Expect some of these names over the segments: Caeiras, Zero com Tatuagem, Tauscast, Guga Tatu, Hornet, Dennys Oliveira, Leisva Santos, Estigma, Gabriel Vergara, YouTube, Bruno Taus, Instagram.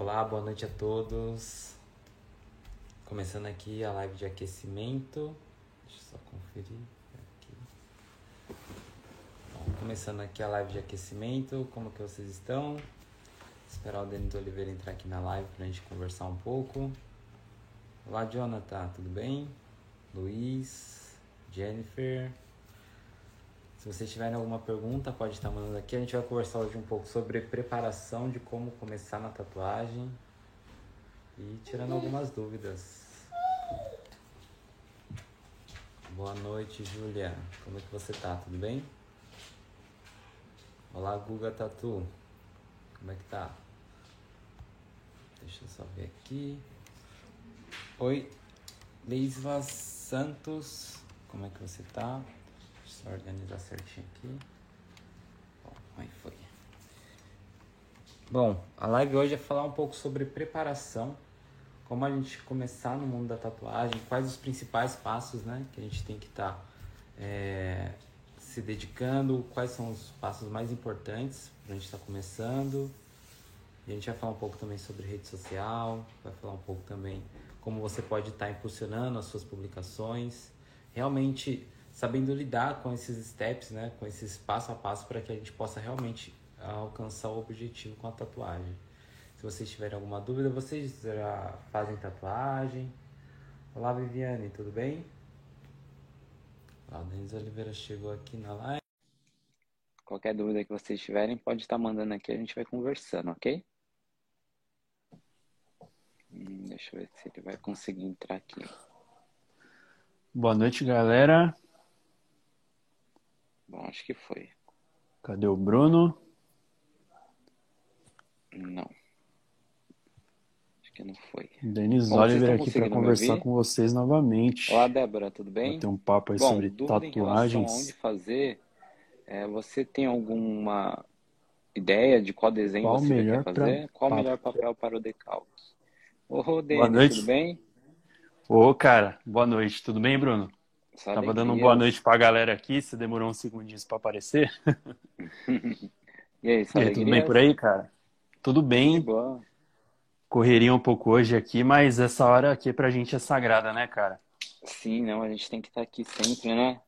Olá, boa noite a todos. Começando aqui a live de aquecimento. Deixa eu só conferir aqui. Bom, começando aqui a live de aquecimento, como que vocês estão? Vou esperar o Dennys Oliveira entrar aqui na live pra gente conversar um pouco. Olá, Jonathan, tudo bem? Luiz, Jennifer. Se vocês tiverem alguma pergunta, pode estar mandando aqui. A gente vai conversar hoje um pouco sobre preparação de como começar na tatuagem e tirando algumas dúvidas. Boa noite, Júlia. Como é que você tá? Tudo bem? Olá, Guga Tatu. Como é que tá? Deixa eu só ver aqui. Oi, Leisva Santos. Como é que você tá? Só organizar certinho aqui. Bom, aí foi. Bom, a live hoje é falar um pouco sobre preparação, como a gente começar no mundo da tatuagem, quais os principais passos, né, que a gente tem que estar se dedicando, quais são os passos mais importantes para a gente estar começando. E a gente vai falar um pouco também sobre rede social, vai falar um pouco também como você pode estar impulsionando as suas publicações, realmente sabendo lidar com esses steps, né? Com esses passo a passo para que a gente possa realmente alcançar o objetivo com a tatuagem. Se vocês tiverem alguma dúvida, vocês já fazem tatuagem. Olá, Viviane, tudo bem? Olá, o Dennys Oliveira chegou aqui na live. Qualquer dúvida que vocês tiverem, pode estar mandando aqui, a gente vai conversando, ok? Deixa eu ver se ele vai conseguir entrar aqui. Boa noite, galera. Bom, acho que foi. Cadê o Bruno? Não. Acho que não foi. Dennys Oliveira aqui para conversar com vocês novamente. Olá, Débora, tudo bem? Vou ter um papo aí sobre tatuagens. Onde fazer? Você tem alguma ideia de qual desenho você quer fazer? Qual o melhor papel para o decalque? Ô, Dennys, tudo bem? Ô, cara, boa noite. Tudo bem, Bruno? Só tava dando uma boa noite pra galera aqui, você demorou uns segundinhos pra aparecer. E aí, só tudo bem por aí, cara? Tudo bem. Correria um pouco hoje aqui, mas essa hora aqui pra gente é sagrada, né, cara? Sim, não, a gente tem que estar aqui sempre, né?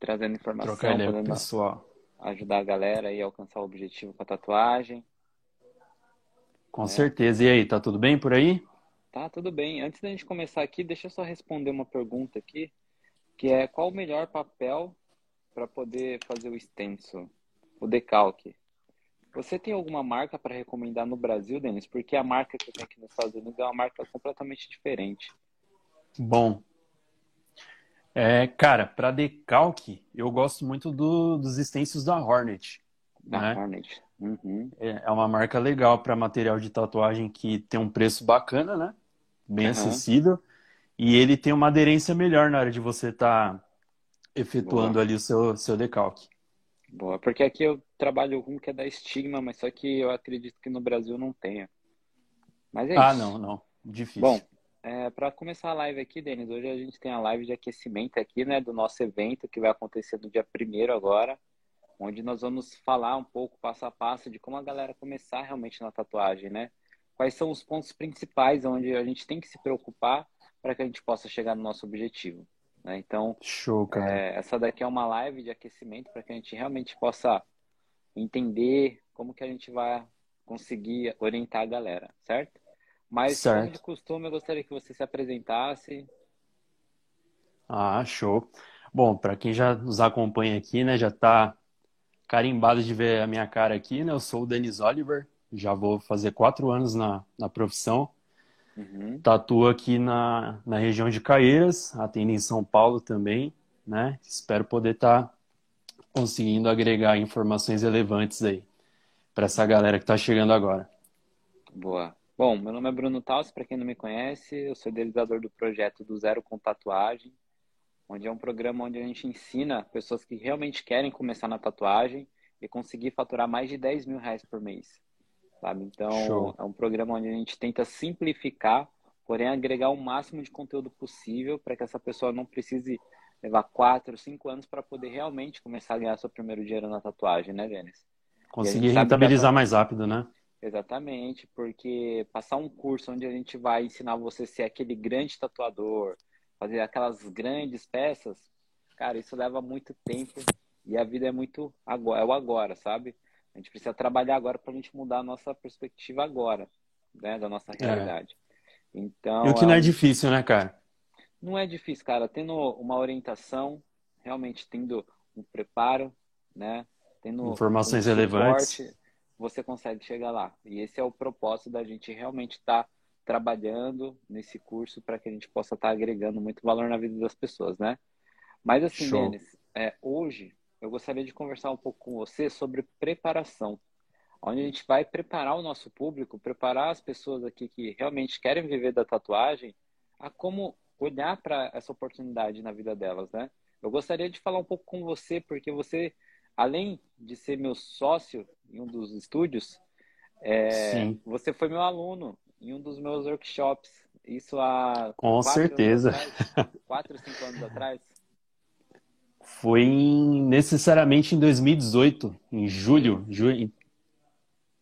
Trazendo informação, podendo pessoal, ajudar a galera aí a alcançar o objetivo com a tatuagem. Com certeza. E aí, tá tudo bem por aí? Tá, tudo bem. Antes da gente começar aqui, deixa eu só responder uma pergunta aqui. Que é qual o melhor papel para poder fazer o stencil, o decalque. Você tem alguma marca para recomendar no Brasil, Dennys? Porque a marca que eu tenho aqui nos Estados Unidos é uma marca completamente diferente. Bom, cara, para decalque, eu gosto muito dos stencils da Hornet. Da Hornet. Uhum. É uma marca legal para material de tatuagem que tem um preço bacana, né? Bem acessível. E ele tem uma aderência melhor na hora de você estar efetuando ali o seu decalque. Boa, porque aqui eu trabalho com um que é da Estigma, mas só que eu acredito que no Brasil não tenha. Mas é isso. Ah, não. Difícil. Bom, para começar a live aqui, Dennys, hoje a gente tem a live de aquecimento aqui, né, do nosso evento, que vai acontecer no dia 1º agora, onde nós vamos falar um pouco, passo a passo, de como a galera começar realmente na tatuagem, né? Quais são os pontos principais onde a gente tem que se preocupar para que a gente possa chegar no nosso objetivo, né? Então, show, cara. Essa daqui é uma live de aquecimento para que a gente realmente possa entender como que a gente vai conseguir orientar a galera, certo? Mas, certo, como de costume, eu gostaria que você se apresentasse. Ah, show. Bom, para quem já nos acompanha aqui, né, já está carimbado de ver a minha cara aqui, né? Eu sou o Dennys Oliveira, já vou fazer 4 anos na profissão. Uhum. Tatuo aqui na região de Caeiras, atendo em São Paulo também, né? Espero poder estar conseguindo agregar informações relevantes aí para essa galera que está chegando agora. Boa. Bom, meu nome é Bruno Taus, para quem não me conhece, eu sou idealizador do projeto do Zero com Tatuagem, onde é um programa onde a gente ensina pessoas que realmente querem começar na tatuagem e conseguir faturar mais de R$10 mil por mês. Sabe? Então, show, é um programa onde a gente tenta simplificar, porém agregar o máximo de conteúdo possível para que essa pessoa não precise levar 4, 5 anos para poder realmente começar a ganhar seu primeiro dinheiro na tatuagem, né, Dennys? Conseguir rentabilizar mais rápido, né? Exatamente, porque passar um curso onde a gente vai ensinar você a ser aquele grande tatuador, fazer aquelas grandes peças, cara, isso leva muito tempo e a vida é muito agora, é o agora, sabe? A gente precisa trabalhar agora pra gente mudar a nossa perspectiva agora, né, da nossa realidade. Então, e o que não é difícil, né, cara? Não é difícil, cara. Tendo uma orientação, realmente tendo um preparo, né, tendo informações relevantes, você consegue chegar lá. E esse é o propósito da gente realmente estar trabalhando nesse curso para que a gente possa estar agregando muito valor na vida das pessoas, né? Mas assim, Dennys, hoje eu gostaria de conversar um pouco com você sobre preparação, onde a gente vai preparar o nosso público, preparar as pessoas aqui que realmente querem viver da tatuagem a como olhar para essa oportunidade na vida delas, né? Eu gostaria de falar um pouco com você, porque você, além de ser meu sócio em um dos estúdios, você foi meu aluno em um dos meus workshops. Isso há... Com certeza. 4 ou 5 anos atrás. Foi necessariamente em 2018, em julho. Julho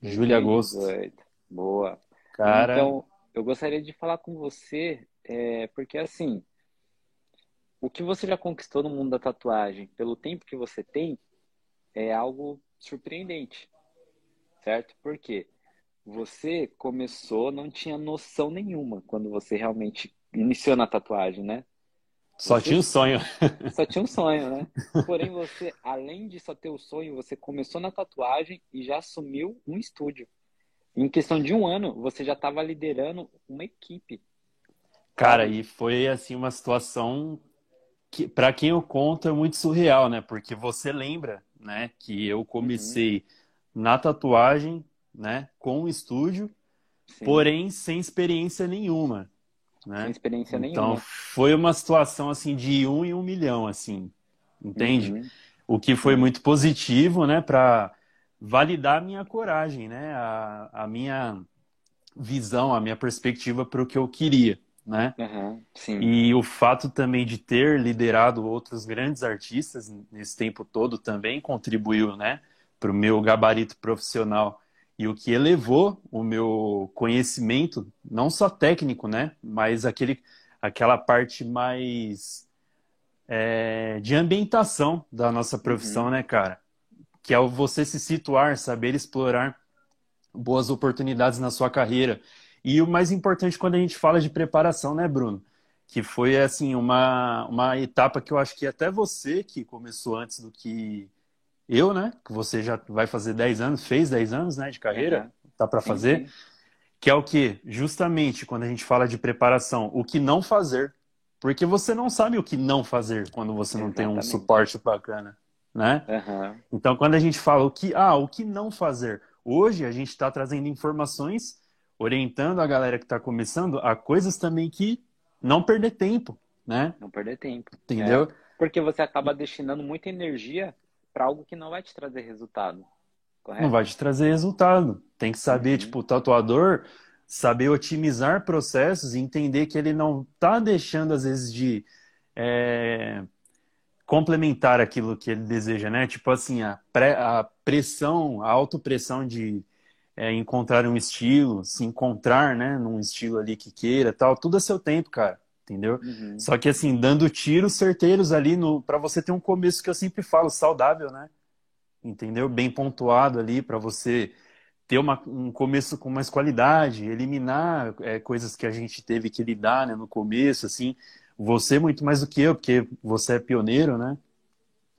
e agosto. 2018. Boa. Cara... Então, eu gostaria de falar com você, porque assim... O que você já conquistou no mundo da tatuagem, pelo tempo que você tem, é algo surpreendente, certo? Porque você começou, não tinha noção nenhuma quando você realmente iniciou na tatuagem, né? Só tinha um sonho. Só tinha um sonho, né? Porém, você, além de só ter o sonho, você começou na tatuagem e já assumiu um estúdio. Em questão de 1 ano, você já estava liderando uma equipe. Cara, e foi assim uma situação... Que, pra quem eu conto, é muito surreal, né? Porque você lembra, né? Que eu comecei na tatuagem, né? Com o estúdio, porém sem experiência nenhuma, né? Sem experiência nenhuma. Então, foi uma situação, assim, de 1 em 1 milhão, assim. Entende? O que foi muito positivo, né? Pra validar a minha coragem, né? A minha visão, a minha perspectiva para o que eu queria. Né? E o fato também de ter liderado outros grandes artistas nesse tempo todo também contribuiu, né, para o meu gabarito profissional e o que elevou o meu conhecimento, não só técnico, né, mas aquela parte mais de ambientação da nossa profissão, né, cara? Que é o você se situar, saber explorar boas oportunidades na sua carreira. E o mais importante quando a gente fala de preparação, né, Bruno? Que foi, assim, uma etapa que eu acho que até você, que começou antes do que eu, né? Que você já vai fazer 10 anos, fez 10 anos, né, de carreira, tá para fazer. Sim. Que é o quê? Justamente quando a gente fala de preparação, o que não fazer. Porque você não sabe o que não fazer quando você não tem um suporte bacana, né? Então, quando a gente fala o que não fazer. Hoje, a gente está trazendo informações... orientando a galera que está começando a coisas também que não perder tempo, né? Não perder tempo. Entendeu? Porque você acaba destinando muita energia para algo que não vai te trazer resultado, correto? Não vai te trazer resultado. Tem que saber, tipo, o tatuador, saber otimizar processos e entender que ele não está deixando, às vezes, de complementar aquilo que ele deseja, né? Tipo assim, a pressão, a autopressão de... encontrar um estilo, se encontrar, né, num estilo ali que queira, tal, tudo a seu tempo, cara, entendeu? Só que assim, dando tiros certeiros ali para você ter um começo que eu sempre falo, saudável, né? Entendeu? Bem pontuado ali para você ter um começo com mais qualidade, eliminar coisas que a gente teve que lidar, né, no começo, assim. Você muito mais do que eu, porque você é pioneiro, né?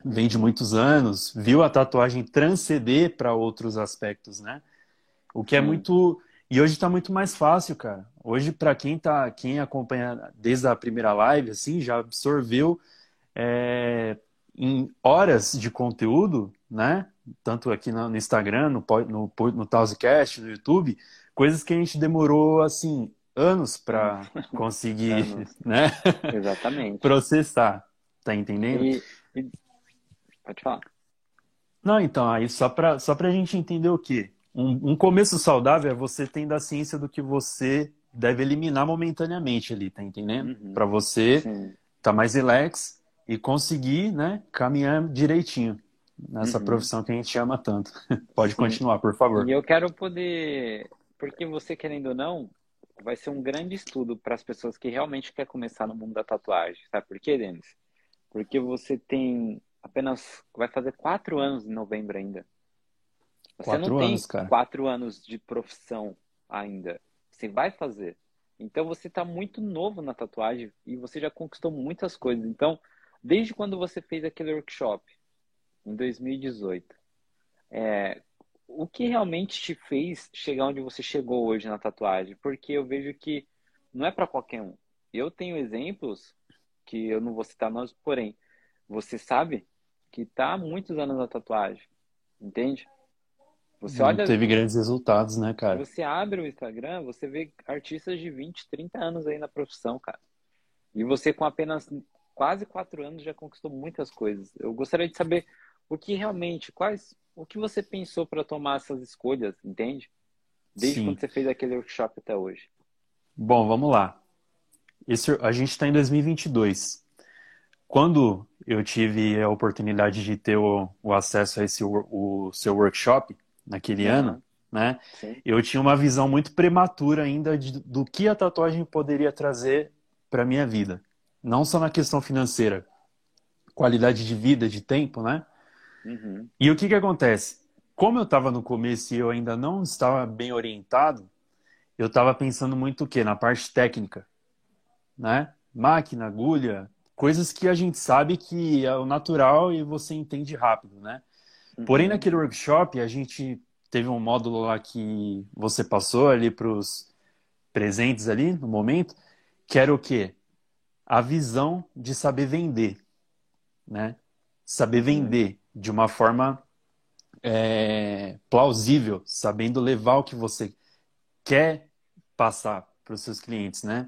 Vem de muitos anos, viu a tatuagem transcender para outros aspectos, né? O que é muito... E hoje tá muito mais fácil, cara. Hoje, para quem acompanha desde a primeira live, assim, já absorveu em horas de conteúdo, né? Tanto aqui no Instagram, no Tauscast, no YouTube, coisas que a gente demorou, assim, anos para conseguir, né? Exatamente. Processar. Tá entendendo? Pode falar. Não, então, aí só pra gente entender o quê? Um começo saudável é você tendo a ciência do que você deve eliminar momentaneamente ali, tá entendendo? Pra você tá mais relax e conseguir, né, caminhar direitinho. nessa profissão que a gente ama tanto. Pode continuar, por favor. E eu quero poder... Porque você, querendo ou não, vai ser um grande estudo para as pessoas que realmente querem começar no mundo da tatuagem. Sabe por quê, Dennys? Porque você tem apenas... Vai fazer 4 anos em novembro ainda. Você não tem 4 anos de profissão ainda. Você vai fazer. Então, você está muito novo na tatuagem e você já conquistou muitas coisas. Então, desde quando você fez aquele workshop, em 2018, o que realmente te fez chegar onde você chegou hoje na tatuagem? Porque eu vejo que não é para qualquer um. Eu tenho exemplos que eu não vou citar nós, porém, você sabe que está há muitos anos na tatuagem, entende? Você olha, não teve grandes resultados, né, cara? Você abre o Instagram, você vê artistas de 20, 30 anos aí na profissão, cara. E você com apenas quase 4 anos já conquistou muitas coisas. Eu gostaria de saber o que realmente, o que você pensou para tomar essas escolhas, entende? Desde quando você fez aquele workshop até hoje. Bom, vamos lá. A gente está em 2022. Quando eu tive a oportunidade de ter o acesso a o seu workshop, naquele ano, né? Sim. Eu tinha uma visão muito prematura ainda do que a tatuagem poderia trazer para minha vida. Não só na questão financeira, qualidade de vida, de tempo, né? E o que acontece? Como eu estava no começo e eu ainda não estava bem orientado, eu estava pensando muito o quê? Na parte técnica, né? Máquina, agulha, coisas que a gente sabe que é o natural e você entende rápido, né? Porém, naquele workshop, a gente teve um módulo lá que você passou ali para os presentes ali, no momento, que era o quê? A visão de saber vender, né? Saber vender de uma forma plausível, sabendo levar o que você quer passar para os seus clientes, né?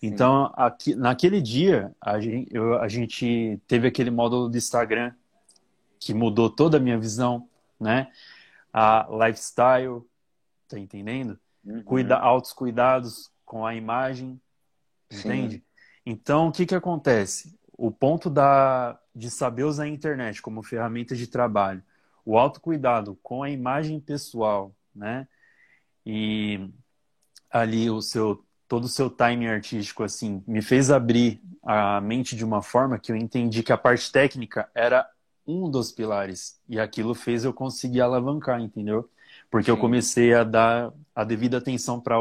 Então, naquele dia, a gente teve aquele módulo do Instagram, que mudou toda a minha visão, né? A lifestyle, tá entendendo? Altos cuidados com a imagem, entende? Então, o que que acontece? O ponto de saber usar a internet como ferramenta de trabalho, o autocuidado com a imagem pessoal, né? E ali todo o seu timing artístico, assim, me fez abrir a mente de uma forma que eu entendi que a parte técnica era um dos pilares, e aquilo fez eu conseguir alavancar, entendeu? Porque eu comecei a dar a devida atenção para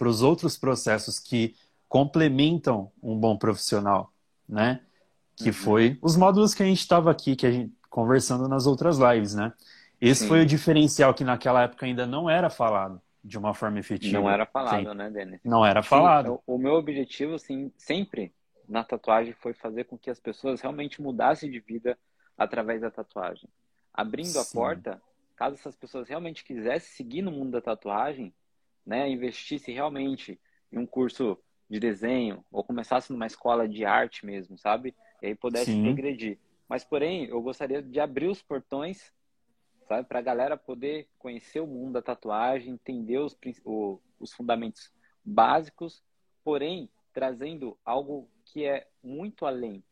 os outros processos que complementam um bom profissional, né? Que foi os módulos que a gente estava aqui, que a gente conversando nas outras lives, né? Esse foi o diferencial que naquela época ainda não era falado de uma forma efetiva. Não era falado, né, Dennys? Não era falado. O meu objetivo, assim, sempre na tatuagem foi fazer com que as pessoas realmente mudassem de vida através da tatuagem, abrindo a porta, caso essas pessoas realmente quisessem seguir no mundo da tatuagem, né, investisse realmente em um curso de desenho, ou começasse numa escola de arte mesmo, sabe? E aí pudesse regredir. Mas, porém, eu gostaria de abrir os portões, sabe, para a galera poder conhecer o mundo da tatuagem, entender os fundamentos básicos, porém, trazendo algo que é muito além.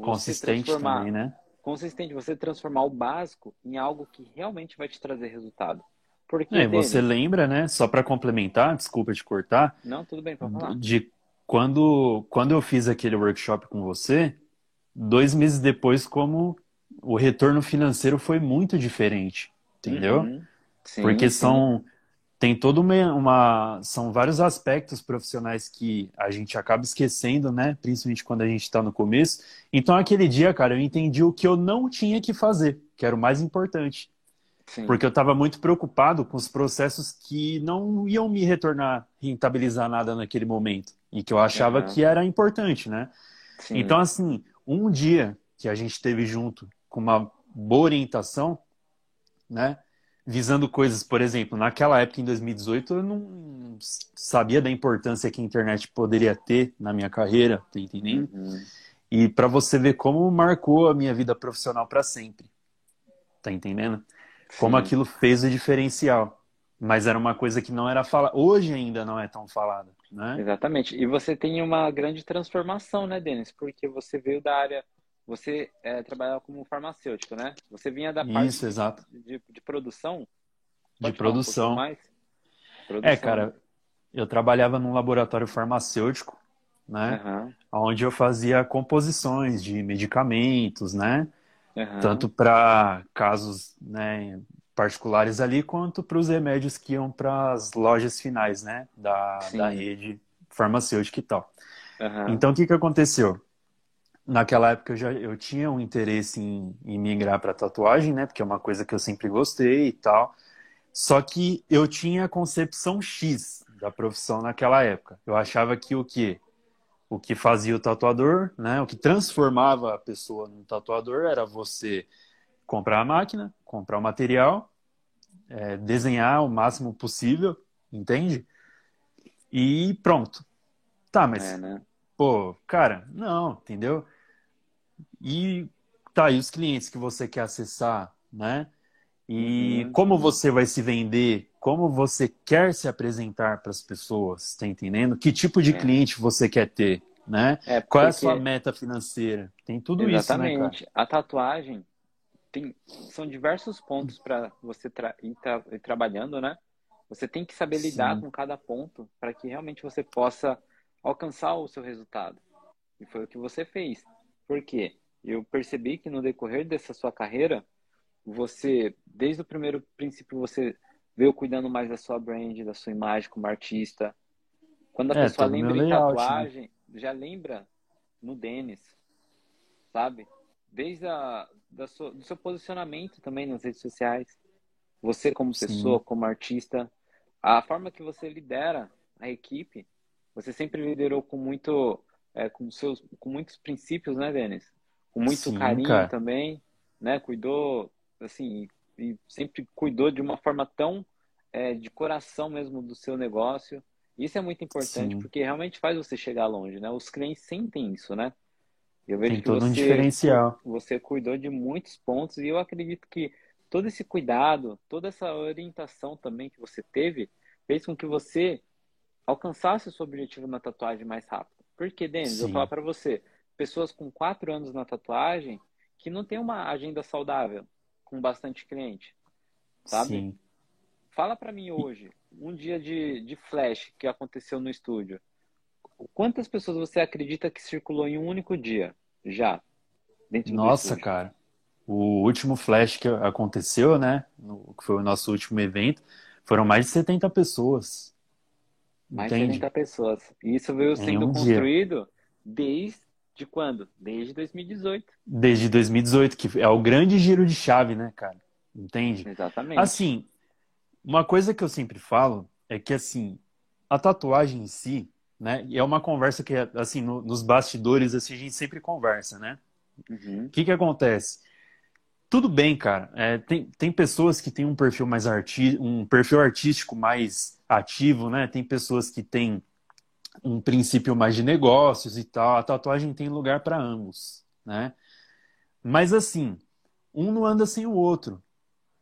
Consistente também, né? Consistente, você transformar o básico em algo que realmente vai te trazer resultado. Porque você lembra, né? Só para complementar, desculpa te cortar. Não, tudo bem, pode falar. De quando eu fiz aquele workshop com você, 2 meses depois, como o retorno financeiro foi muito diferente, entendeu? Sim, porque tem toda são vários aspectos profissionais que a gente acaba esquecendo, né? Principalmente quando a gente está no começo. Então, aquele dia, cara, eu entendi o que eu não tinha que fazer, que era o mais importante. Porque eu estava muito preocupado com os processos que não iam me rentabilizar nada naquele momento. E que eu achava que era importante, né? Então, assim, um dia que a gente teve junto com uma boa orientação, né? Visando coisas, por exemplo, naquela época, em 2018, eu não sabia da importância que a internet poderia ter na minha carreira, tá entendendo? E para você ver como marcou a minha vida profissional para sempre, tá entendendo? Como aquilo fez o diferencial. Mas era uma coisa que não era falada, hoje ainda não é tão falada, né? Exatamente. E você tem uma grande transformação, né, Dennys? Porque você veio da área você trabalhava como farmacêutico, né? Você vinha da parte de produção? Pode de produção. Um mais? Produção. É, cara, eu trabalhava num laboratório farmacêutico, né? Uhum. Onde eu fazia composições de medicamentos, né? Uhum. Tanto para casos, né, particulares ali, quanto para os remédios que iam para as lojas finais, né? Da rede farmacêutica e tal. Uhum. Então, o que aconteceu? Naquela época eu tinha um interesse em migrar para tatuagem, né? Porque é uma coisa que eu sempre gostei e tal. Só que eu tinha a concepção X da profissão naquela época. Eu achava que o que fazia o tatuador, né? O que transformava a pessoa num tatuador era você comprar a máquina, comprar o material, desenhar o máximo possível, entende? E pronto. Tá, mas... né? Pô, cara, não, entendeu? E tá, e os clientes que você quer acessar, né? E como você vai se vender, como você quer se apresentar para as pessoas, tá entendendo? Que tipo de cliente você quer ter, né? Porque... Qual é a sua meta financeira? Tem tudo isso, né, cara? A tatuagem são diversos pontos para você ir trabalhando, né? Você tem que saber lidar com cada ponto para que realmente você possa alcançar o seu resultado. E foi o que você fez. Por quê? Eu percebi que no decorrer dessa sua carreira, você, desde o primeiro princípio, você veio cuidando mais da sua brand, da sua imagem como artista. Quando a pessoa lembra de tatuagem, né? Já lembra no Dennys, sabe? Desde do seu posicionamento também nas redes sociais. Você como pessoa, como artista, a forma que você lidera a equipe, você sempre liderou com muitos princípios, né, Dennys? Com muito carinho, cara. Também, né? Cuidou, assim, e sempre cuidou de uma forma tão de coração mesmo do seu negócio. Isso é muito importante, porque realmente faz você chegar longe, né? Os clientes sentem isso, né? Eu vejo que todo um diferencial. Você cuidou de muitos pontos e eu acredito que todo esse cuidado, toda essa orientação também que você teve, fez com que você alcançasse o seu objetivo na tatuagem mais rápido. Porque, Dennys, eu vou falar pra você, pessoas com 4 anos na tatuagem que não tem uma agenda saudável, com bastante cliente, sabe? Sim. Fala pra mim hoje, um dia de flash que aconteceu no estúdio, quantas pessoas você acredita que circulou em um único dia, já? Dentro do estúdio? Cara, o último flash que aconteceu, né, que foi o nosso último evento, foram mais de 70 pessoas. Mais de 30 pessoas. E isso veio sendo construído desde quando? Desde 2018. Desde 2018, que é o grande giro de chave, né, cara? Entende? Exatamente. Assim, uma coisa que eu sempre falo é que, assim, a tatuagem em si, né? É uma conversa que, assim, nos bastidores, assim, a gente sempre conversa, né? Uhum. O que acontece? Tudo bem, cara. Tem pessoas que têm um perfil mais um perfil artístico mais ativo, né? Tem pessoas que têm um princípio mais de negócios e tal. A tatuagem tem lugar para ambos, né? Mas assim, um não anda sem o outro,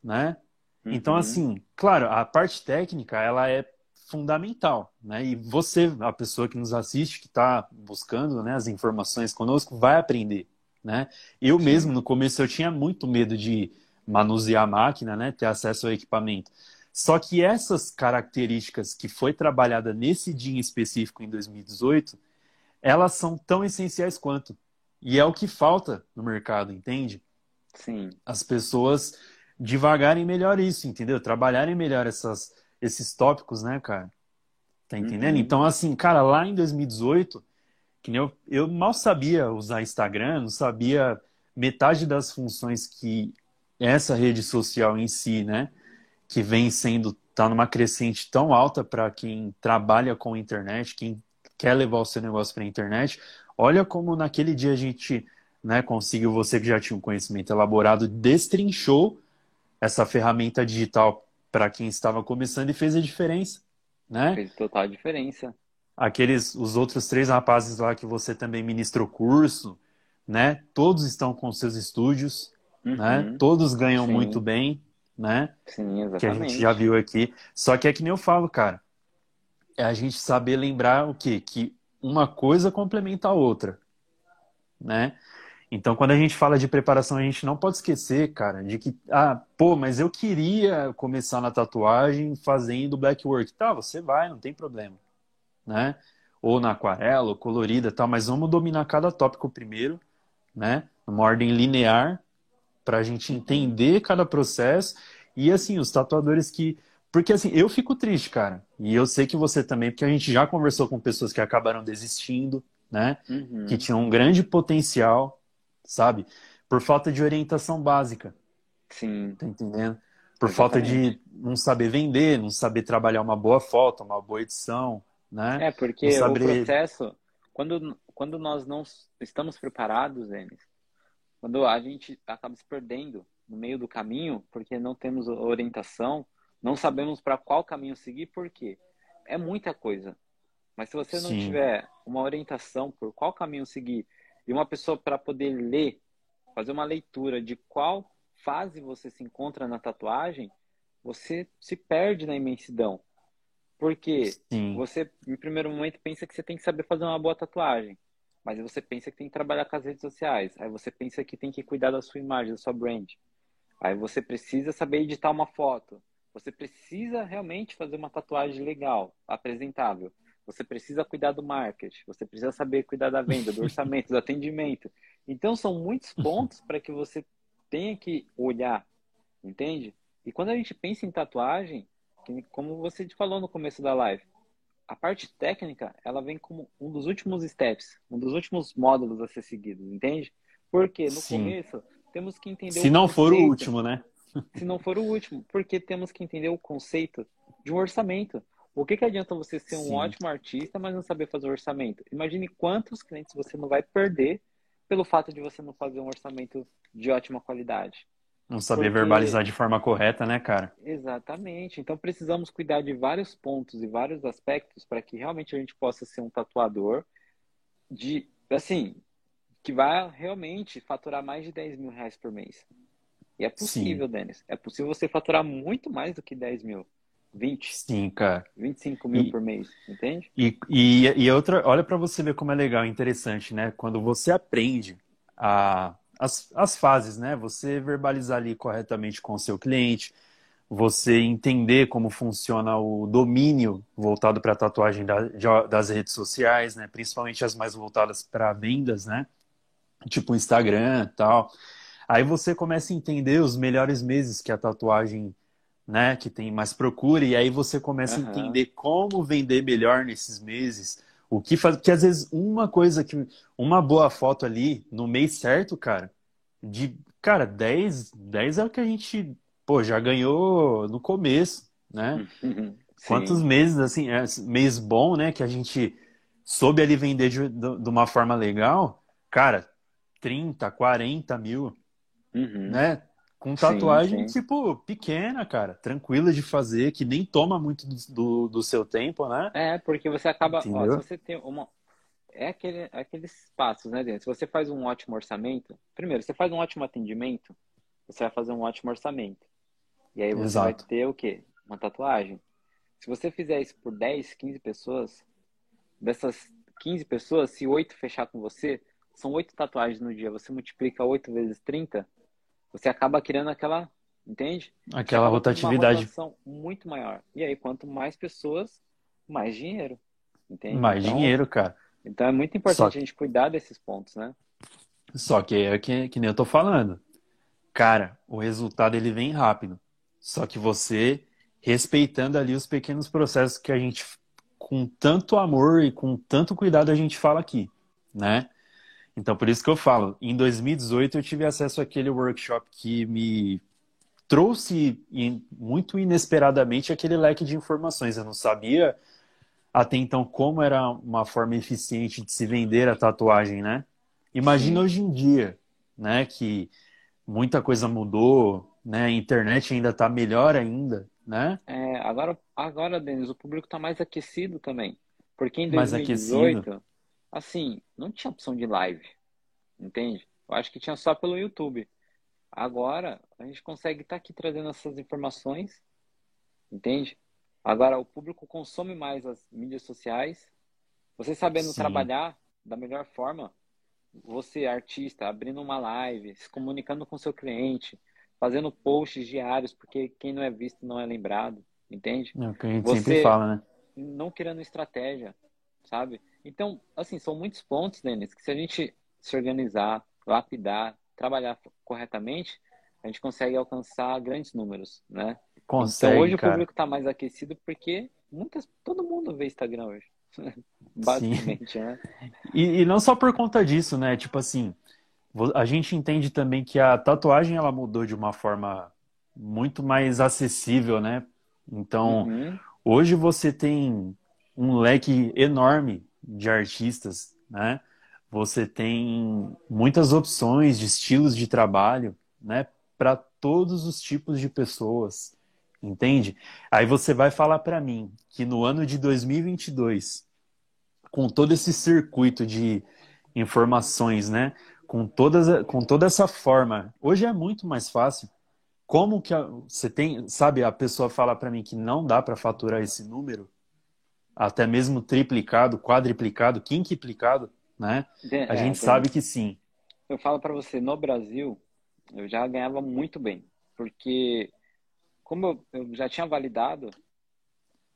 né? Uhum. Então assim, claro, a parte técnica ela é fundamental, né? E você, a pessoa que nos assiste, que está buscando, né, as informações conosco, vai aprender, né? Eu mesmo no começo eu tinha muito medo de manusear a máquina, né? Ter acesso ao equipamento. Só que essas características que foi trabalhada nesse dia em específico, em 2018, elas são tão essenciais quanto. E é o que falta no mercado, entende? Sim. As pessoas divagarem melhor isso, entendeu? Trabalharem melhor esses tópicos, né, cara? Tá entendendo? Uhum. Então, assim, cara, lá em 2018, que nem eu mal sabia usar Instagram, não sabia metade das funções que essa rede social em si, né? Que vem sendo, tá numa crescente tão alta para quem trabalha com internet, quem quer levar o seu negócio para a internet. Olha como naquele dia a gente, né, conseguiu, você que já tinha um conhecimento elaborado, destrinchou essa ferramenta digital para quem estava começando e fez a diferença, né? Fez total diferença. Os outros 3 rapazes lá que você também ministrou curso, né? Todos estão com seus estúdios, uhum, né? Todos ganham muito bem, né? Sim, exatamente. Que a gente já viu aqui. Só que é que nem eu falo, cara. É a gente saber lembrar o quê? Que uma coisa complementa a outra, né? Então, quando a gente fala de preparação, a gente não pode esquecer, cara, de que, mas eu queria começar na tatuagem fazendo black work. Tá, você vai, não tem problema, né? Ou na aquarela, ou colorida e tal, mas vamos dominar cada tópico primeiro, né? Numa ordem linear, pra gente entender cada processo. E, assim, os tatuadores que... Porque, assim, eu fico triste, cara. E eu sei que você também, porque a gente já conversou com pessoas que acabaram desistindo, né? Uhum. Que tinham um grande potencial... Sabe? Por falta de orientação básica. Sim. Tá entendendo? Por falta de não saber vender, não saber trabalhar uma boa foto, uma boa edição, né? É, porque o processo... Quando nós não estamos preparados, Dennys, quando a gente acaba se perdendo no meio do caminho, porque não temos orientação, não sabemos para qual caminho seguir, por quê? É muita coisa. Mas se você não tiver uma orientação por qual caminho seguir, e uma pessoa para poder ler, fazer uma leitura de qual fase você se encontra na tatuagem, você se perde na imensidão. Porque você, em primeiro momento, pensa que você tem que saber fazer uma boa tatuagem. Mas você pensa que tem que trabalhar com as redes sociais. Aí você pensa que tem que cuidar da sua imagem, da sua brand. Aí você precisa saber editar uma foto. Você precisa realmente fazer uma tatuagem legal, apresentável. Você precisa cuidar do marketing, você precisa saber cuidar da venda, do orçamento, do atendimento. Então, são muitos pontos para que você tenha que olhar, entende? E quando a gente pensa em tatuagem, como você falou no começo da live, a parte técnica, ela vem como um dos últimos steps, um dos últimos módulos a ser seguidos, entende? Porque no começo, temos que entender o conceito. Se não for o último, né? Se não for o último, porque temos que entender o conceito de um orçamento. O que adianta você ser um ótimo artista, mas não saber fazer orçamento? Imagine quantos clientes você não vai perder pelo fato de você não fazer um orçamento de ótima qualidade. Não saber verbalizar de forma correta, né, cara? Exatamente. Então, precisamos cuidar de vários pontos e vários aspectos para que realmente a gente possa ser um tatuador de, assim, que vai realmente faturar mais de 10 mil reais por mês. E é possível, Dennys. É possível você faturar muito mais do que 10 mil. 20. Sim, cara. 25 mil por mês, entende? E outra, olha pra você ver como é legal, interessante, né? Quando você aprende as fases, né? Você verbalizar ali corretamente com o seu cliente, você entender como funciona o domínio voltado para a tatuagem das redes sociais, né? Principalmente as mais voltadas para vendas, né? Tipo Instagram e tal. Aí você começa a entender os melhores meses que a tatuagem, né, que tem mais procura, e aí você começa a entender como vender melhor nesses meses, o que faz, porque às vezes uma boa foto ali, no mês certo, cara, 10 é o que a gente, já ganhou no começo, né, quantos meses, assim, mês bom, né, que a gente soube ali vender de uma forma legal, cara, 30, 40 mil, né, com tatuagem, tipo, pequena, cara. Tranquila de fazer, que nem toma muito do seu tempo, né? É, porque você acaba... Ó, se você tem uma... É aqueles passos, né, Dennys? Se você faz um ótimo orçamento... Primeiro, você faz um ótimo atendimento, você vai fazer um ótimo orçamento. E aí você vai ter o quê? Uma tatuagem. Se você fizer isso por 10, 15 pessoas, dessas 15 pessoas, se 8 fechar com você, são 8 tatuagens no dia. Você multiplica 8 vezes 30... Você acaba criando aquela, entende? Aquela rotatividade. Uma rotação muito maior. E aí, quanto mais pessoas, mais dinheiro. Entende? Mais dinheiro, cara. Então, é muito importante a gente cuidar desses pontos, né? Só que é que nem eu tô falando. Cara, o resultado, ele vem rápido. Só que você, respeitando ali os pequenos processos que a gente, com tanto amor e com tanto cuidado, a gente fala aqui, né? Então, por isso que eu falo, em 2018 eu tive acesso àquele workshop que me trouxe muito inesperadamente aquele leque de informações. Eu não sabia até então como era uma forma eficiente de se vender a tatuagem, né? Imagina hoje em dia, né, que muita coisa mudou, né? A internet ainda está melhor ainda, né? É, agora, Dennys, o público está mais aquecido também. Porque em 2018... Assim, não tinha opção de live, entende? Eu acho que tinha só pelo YouTube. Agora, a gente consegue estar aqui trazendo essas informações, entende? Agora, o público consome mais as mídias sociais. Você sabendo trabalhar da melhor forma, você, artista, abrindo uma live, se comunicando com seu cliente, fazendo posts diários, porque quem não é visto não é lembrado, entende? É o que a gente sempre fala, né? Não criando estratégia, sabe? Então, assim, são muitos pontos, Dennys, que se a gente se organizar, lapidar, trabalhar corretamente, a gente consegue alcançar grandes números, né? Consegue, então, hoje cara, o público tá mais aquecido porque todo mundo vê Instagram hoje. Basicamente, sim, né? E não só por conta disso, né? Tipo assim, a gente entende também que a tatuagem, ela mudou de uma forma muito mais acessível, né? Então, hoje você tem um leque enorme de artistas, né? Você tem muitas opções de estilos de trabalho, né? Para todos os tipos de pessoas, entende? Aí você vai falar para mim que no ano de 2022, com todo esse circuito de informações, né? Com toda essa forma, hoje é muito mais fácil. Como que você tem, sabe, a pessoa fala para mim que não dá para faturar esse número, até mesmo triplicado, quadriplicado, quintuplicado, né? A gente sabe que sim. Eu falo para você, no Brasil, eu já ganhava muito bem, porque como eu já tinha validado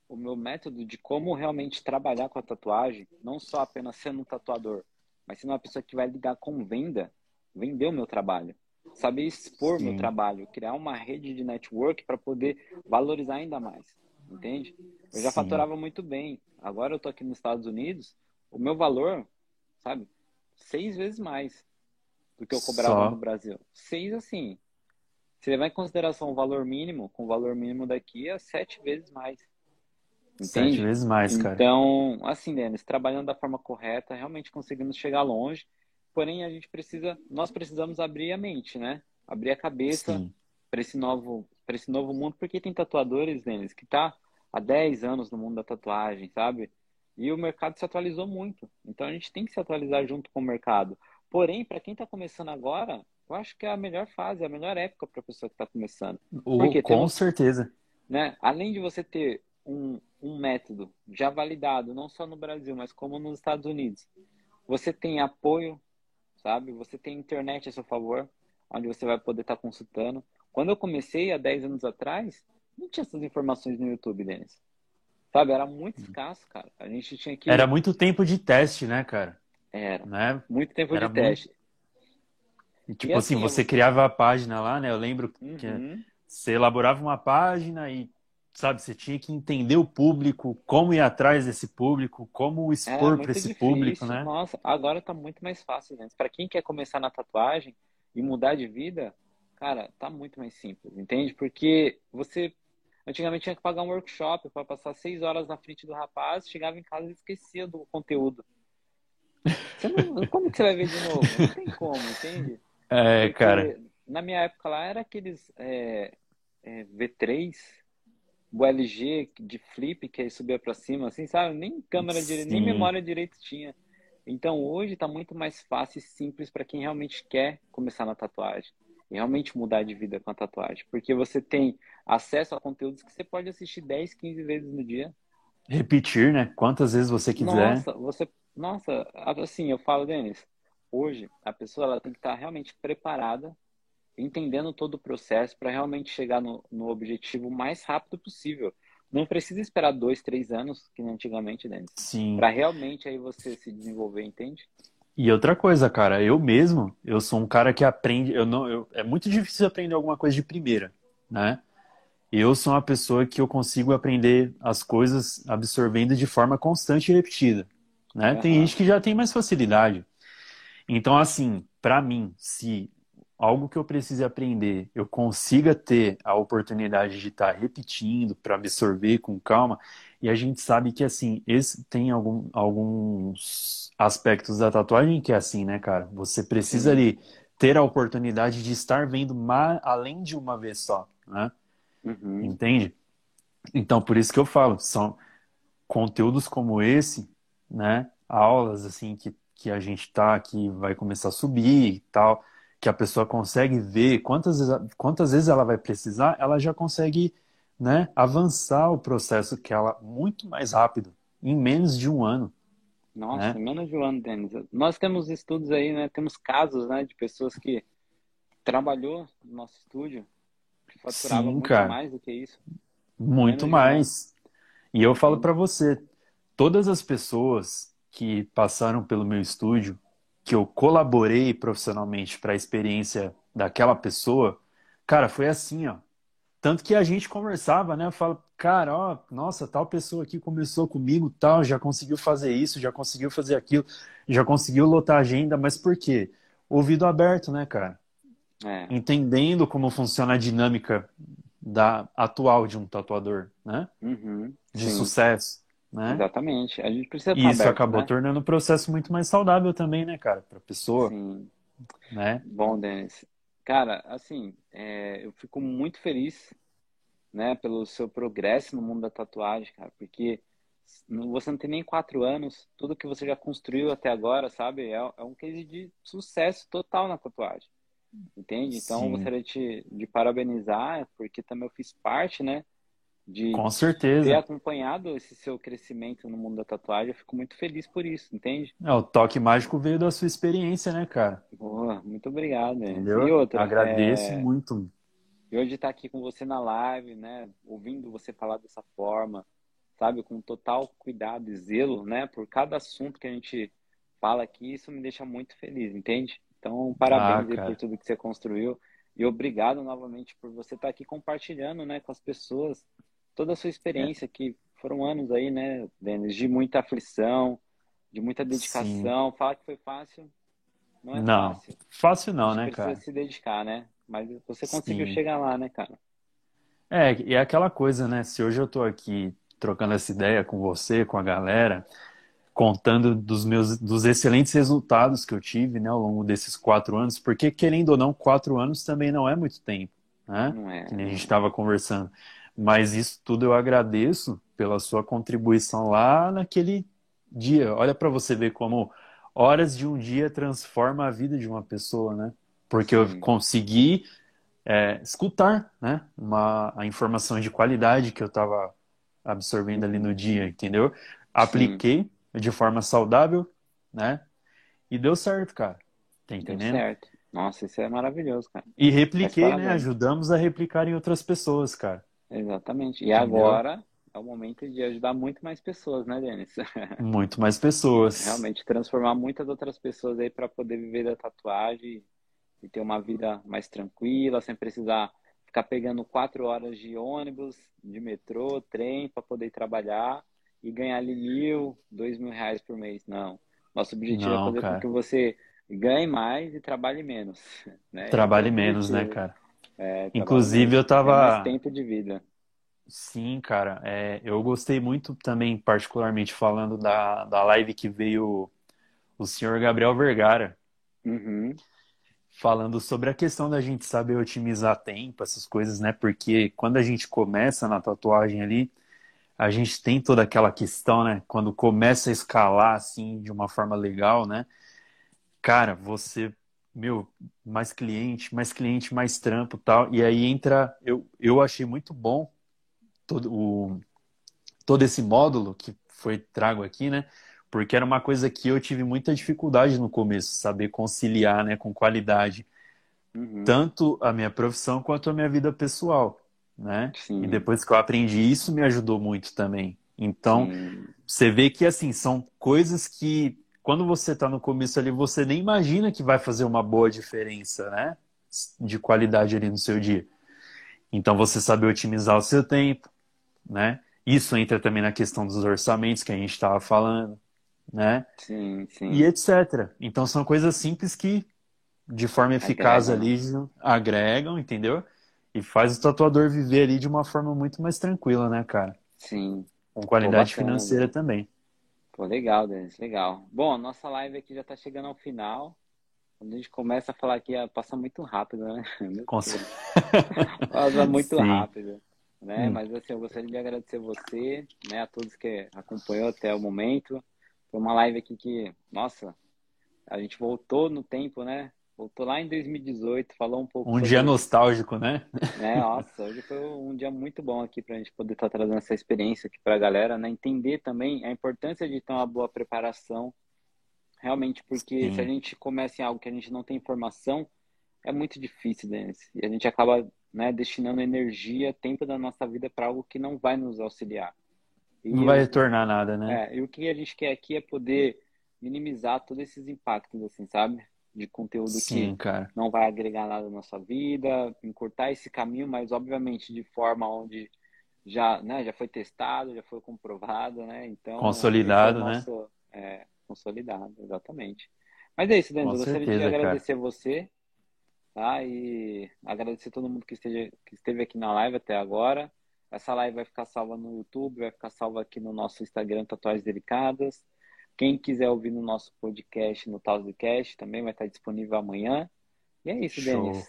o meu método de como realmente trabalhar com a tatuagem, não só apenas sendo um tatuador, mas sendo uma pessoa que vai ligar com venda, vender o meu trabalho, saber expor meu trabalho, criar uma rede de network para poder valorizar ainda mais, entende? Eu já faturava muito bem, agora eu tô aqui nos Estados Unidos, o meu valor, sabe, 6 vezes mais do que eu cobrava no Brasil. 6 assim... Se levar em consideração o valor mínimo, com o valor mínimo daqui é 7 vezes mais. Entende? 7 vezes mais, cara. Então, assim, Dennys, trabalhando da forma correta, realmente conseguimos chegar longe. Porém, nós precisamos abrir a mente, né? Abrir a cabeça para esse novo mundo, porque tem tatuadores, Dennys, que tá há 10 anos no mundo da tatuagem, sabe? E o mercado se atualizou muito. Então, a gente tem que se atualizar junto com o mercado. Porém, para quem tá começando agora, eu acho que é a melhor fase, a melhor época para a pessoa que está começando. Porque com certeza. Né, além de você ter um método já validado, não só no Brasil, mas como nos Estados Unidos, você tem apoio, sabe? Você tem internet a seu favor, onde você vai poder estar consultando. Quando eu comecei, há 10 anos atrás, não tinha essas informações no YouTube, Dennys. Sabe? Era muito escasso, cara. A gente tinha que... Era muito tempo de teste, né, cara? Era. Né? Muito tempo de teste. Tipo e assim, você criava a página lá, né? Eu lembro que você elaborava uma página e, sabe, você tinha que entender o público, como ir atrás desse público, como expor para esse público, né? Nossa, agora tá muito mais fácil, gente. Para quem quer começar na tatuagem e mudar de vida, cara, tá muito mais simples, entende? Porque você antigamente tinha que pagar um workshop para passar 6 horas na frente do rapaz, chegava em casa e esquecia do conteúdo. Como que você vai ver de novo? Não tem como, entende? É, porque, cara, na minha época lá era aqueles V3, o LG de flip que aí subia pra cima, assim, sabe? Nem câmera direita, nem memória direito tinha. Então hoje tá muito mais fácil e simples pra quem realmente quer começar na tatuagem e realmente mudar de vida com a tatuagem, porque você tem acesso a conteúdos que você pode assistir 10, 15 vezes no dia. Repetir, né? Quantas vezes você quiser. Nossa, assim, eu falo, Dennys, hoje, a pessoa ela tem que estar realmente preparada, entendendo todo o processo para realmente chegar no objetivo o mais rápido possível. Não precisa esperar 2, 3 anos, que nem antigamente, Dennys. Sim. Para realmente aí você se desenvolver, entende? E outra coisa, cara, eu sou um cara que aprende, é muito difícil aprender alguma coisa de primeira, né? Eu sou uma pessoa que eu consigo aprender as coisas absorvendo de forma constante e repetida, né? Tem gente que já tem mais facilidade. Então, assim, para mim, se algo que eu precise aprender, eu consiga ter a oportunidade de estar repetindo para absorver com calma, e a gente sabe que, assim, tem alguns aspectos da tatuagem que é assim, né, cara? Você precisa ali ter a oportunidade de estar vendo além de uma vez só, né? Entende? Então, por isso que eu falo, são conteúdos como esse, né? Aulas, assim, que a gente tá, que vai começar a subir e tal, que a pessoa consegue ver quantas vezes ela vai precisar, ela já consegue, né, avançar o processo que ela muito mais rápido, em menos de um ano. Nossa, né? Menos de um ano, Dennys. Nós temos estudos aí, né? Temos casos, né, de pessoas que trabalhou no nosso estúdio, que faturava muito mais do que isso. Muito mais. E eu falo pra você, todas as pessoas que passaram pelo meu estúdio, que eu colaborei profissionalmente para a experiência daquela pessoa, cara, foi assim, ó. Tanto que a gente conversava, né? Eu falo, cara, ó, nossa, tal pessoa aqui começou comigo, tal, já conseguiu fazer isso, já conseguiu fazer aquilo, já conseguiu lotar a agenda, mas por quê? Ouvido aberto, né, cara? É. Entendendo como funciona a dinâmica da atual de um tatuador, né? Uhum, de sucesso, né? Exatamente. A gente precisa estar aberto, acabou, né, tornando o processo muito mais saudável também, né, cara? Para a pessoa. Sim. Né? Bom, Dennys, cara, assim, eu fico muito feliz, né, pelo seu progresso no mundo da tatuagem, cara, porque você não tem nem 4 anos, tudo que você já construiu até agora, sabe? É um case de sucesso total na tatuagem. Entende? Então, eu gostaria de parabenizar, porque também eu fiz parte, né? Com certeza. Ter acompanhado esse seu crescimento no mundo da tatuagem. Eu fico muito feliz por isso, entende? O toque mágico veio da sua experiência, né, cara? Boa, muito obrigado, né? E outra, agradeço muito. E hoje estar aqui com você na live, né? Ouvindo você falar dessa forma, sabe? Com total cuidado e zelo, né? Por cada assunto que a gente fala aqui, isso me deixa muito feliz, entende? Então, parabéns aí por tudo que você construiu. E obrigado novamente por você estar aqui compartilhando, né, com as pessoas toda a sua experiência, que foram anos aí, né, Dennys, de muita aflição, de muita dedicação. Falar que foi fácil, não é fácil. Fácil não, né, cara? Você precisa se dedicar, né? Mas você conseguiu chegar lá, né, cara? É aquela coisa, né? Se hoje eu tô aqui trocando essa ideia com você, com a galera, contando dos excelentes resultados que eu tive, né, ao longo desses 4 anos, porque, querendo ou não, 4 anos também não é muito tempo, né? Não é. Que nem a gente estava conversando. Mas isso tudo eu agradeço pela sua contribuição lá naquele dia. Olha para você ver como horas de um dia transforma a vida de uma pessoa, né? Porque eu consegui escutar, né, a informação de qualidade que eu estava absorvendo ali no dia, entendeu? Apliquei de forma saudável, né? E deu certo, cara. Tá entendendo? Deu certo. Nossa, isso é maravilhoso, cara. E repliquei, né? Ajudamos a replicar em outras pessoas, cara. Exatamente. E agora é o momento de ajudar muito mais pessoas, né, Dennys? Muito mais pessoas. Realmente transformar muitas outras pessoas aí para poder viver da tatuagem e ter uma vida mais tranquila, sem precisar ficar pegando 4 horas de ônibus, de metrô, trem para poder trabalhar e ganhar ali 1.000, 2.000 reais por mês. Não. Nosso objetivo é fazer com que você ganhe mais e trabalhe menos. Né? Trabalhe menos, né, cara? Inclusive, eu tava... mais tempo de vida. Sim, cara. Eu gostei muito também, particularmente falando da live que veio o senhor Gabriel Vergara. Uhum. Falando sobre a questão da gente saber otimizar tempo, essas coisas, né? Porque quando a gente começa na tatuagem ali, a gente tem toda aquela questão, né? Quando começa a escalar, assim, de uma forma legal, né? Cara, você... meu, mais cliente, mais trampo e tal. E aí entra... Eu achei muito bom todo esse módulo que foi trago aqui, né? Porque era uma coisa que eu tive muita dificuldade no começo, saber conciliar, né, com qualidade. Uhum. Tanto a minha profissão quanto a minha vida pessoal, né? Sim. E depois que eu aprendi isso, me ajudou muito também. Então, você vê que, assim, são coisas que... quando você está no começo ali, você nem imagina que vai fazer uma boa diferença, né? De qualidade ali no seu dia. Então, você saber otimizar o seu tempo, né? Isso entra também na questão dos orçamentos que a gente estava falando, né? Sim, sim. E etc. Então, são coisas simples que, de forma eficaz ali, agregam, entendeu? E faz o tatuador viver ali de uma forma muito mais tranquila, né, cara? Sim. Com qualidade financeira também. Pô, legal, Dennys, legal. Bom, a nossa live aqui já tá chegando ao final. Quando a gente começa a falar aqui, passa muito rápido, né? Passa muito rápido, né? Mas assim, eu gostaria de agradecer você, né? A todos que acompanhou até o momento. Foi uma live aqui que, nossa, a gente voltou no tempo, né? Voltou lá em 2018, falou um pouco... Um dia nostálgico, né? É, nossa, hoje foi um dia muito bom aqui pra gente poder estar trazendo essa experiência aqui pra galera, né? Entender também a importância de ter uma boa preparação, realmente, porque se a gente começa em algo que a gente não tem informação, é muito difícil, Dennys. E a gente acaba, né, destinando energia, tempo da nossa vida para algo que não vai nos auxiliar. E não vai retornar nada, né? É, e o que a gente quer aqui é poder minimizar todos esses impactos, assim, sabe? De conteúdo que não vai agregar nada na sua vida, encurtar esse caminho, mas obviamente de forma onde já, né, já foi testado, já foi comprovado, né? Então, consolidado, né? Nosso, consolidado, exatamente. Mas é isso, Dennys, eu gostaria de agradecer você, tá? E agradecer todo mundo que esteve aqui na live até agora. Essa live vai ficar salva no YouTube, vai ficar salva aqui no nosso Instagram, Tatuagens Delicadas. Quem quiser ouvir no nosso podcast, no Tauscast, também vai estar disponível amanhã. E é isso, Dennys.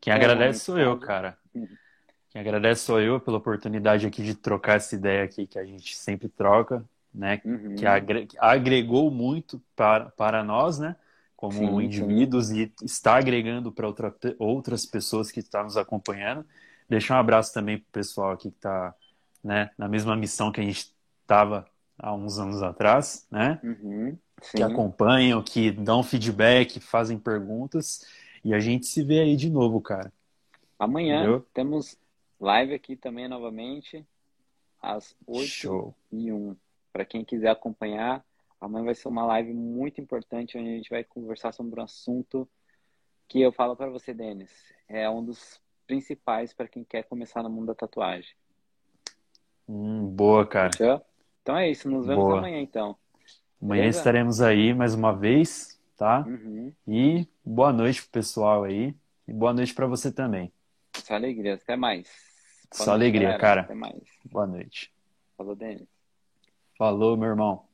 Quem agradece sou eu, cara. Quem agradece sou eu pela oportunidade aqui de trocar essa ideia aqui que a gente sempre troca, né? Que agregou muito para nós, né? Como indivíduos e está agregando para outras pessoas que estão nos acompanhando. Deixar um abraço também pro pessoal aqui que está, né, na mesma missão que a gente estava há uns anos atrás, né? Que acompanham, que dão feedback, fazem perguntas. E a gente se vê aí de novo, cara. Amanhã temos live aqui também novamente, às 8h01. Para quem quiser acompanhar, amanhã vai ser uma live muito importante, onde a gente vai conversar sobre um assunto que eu falo para você, Dennys. É um dos principais para quem quer começar no mundo da tatuagem. Boa, cara. Fechou? Então é isso, nos vemos amanhã, então. Amanhã estaremos aí mais uma vez, tá? E boa noite pro pessoal aí. E boa noite pra você também. Só alegria, até mais. Só alegria, cara. Até mais. Boa noite. Falou, Dennys. Falou, meu irmão.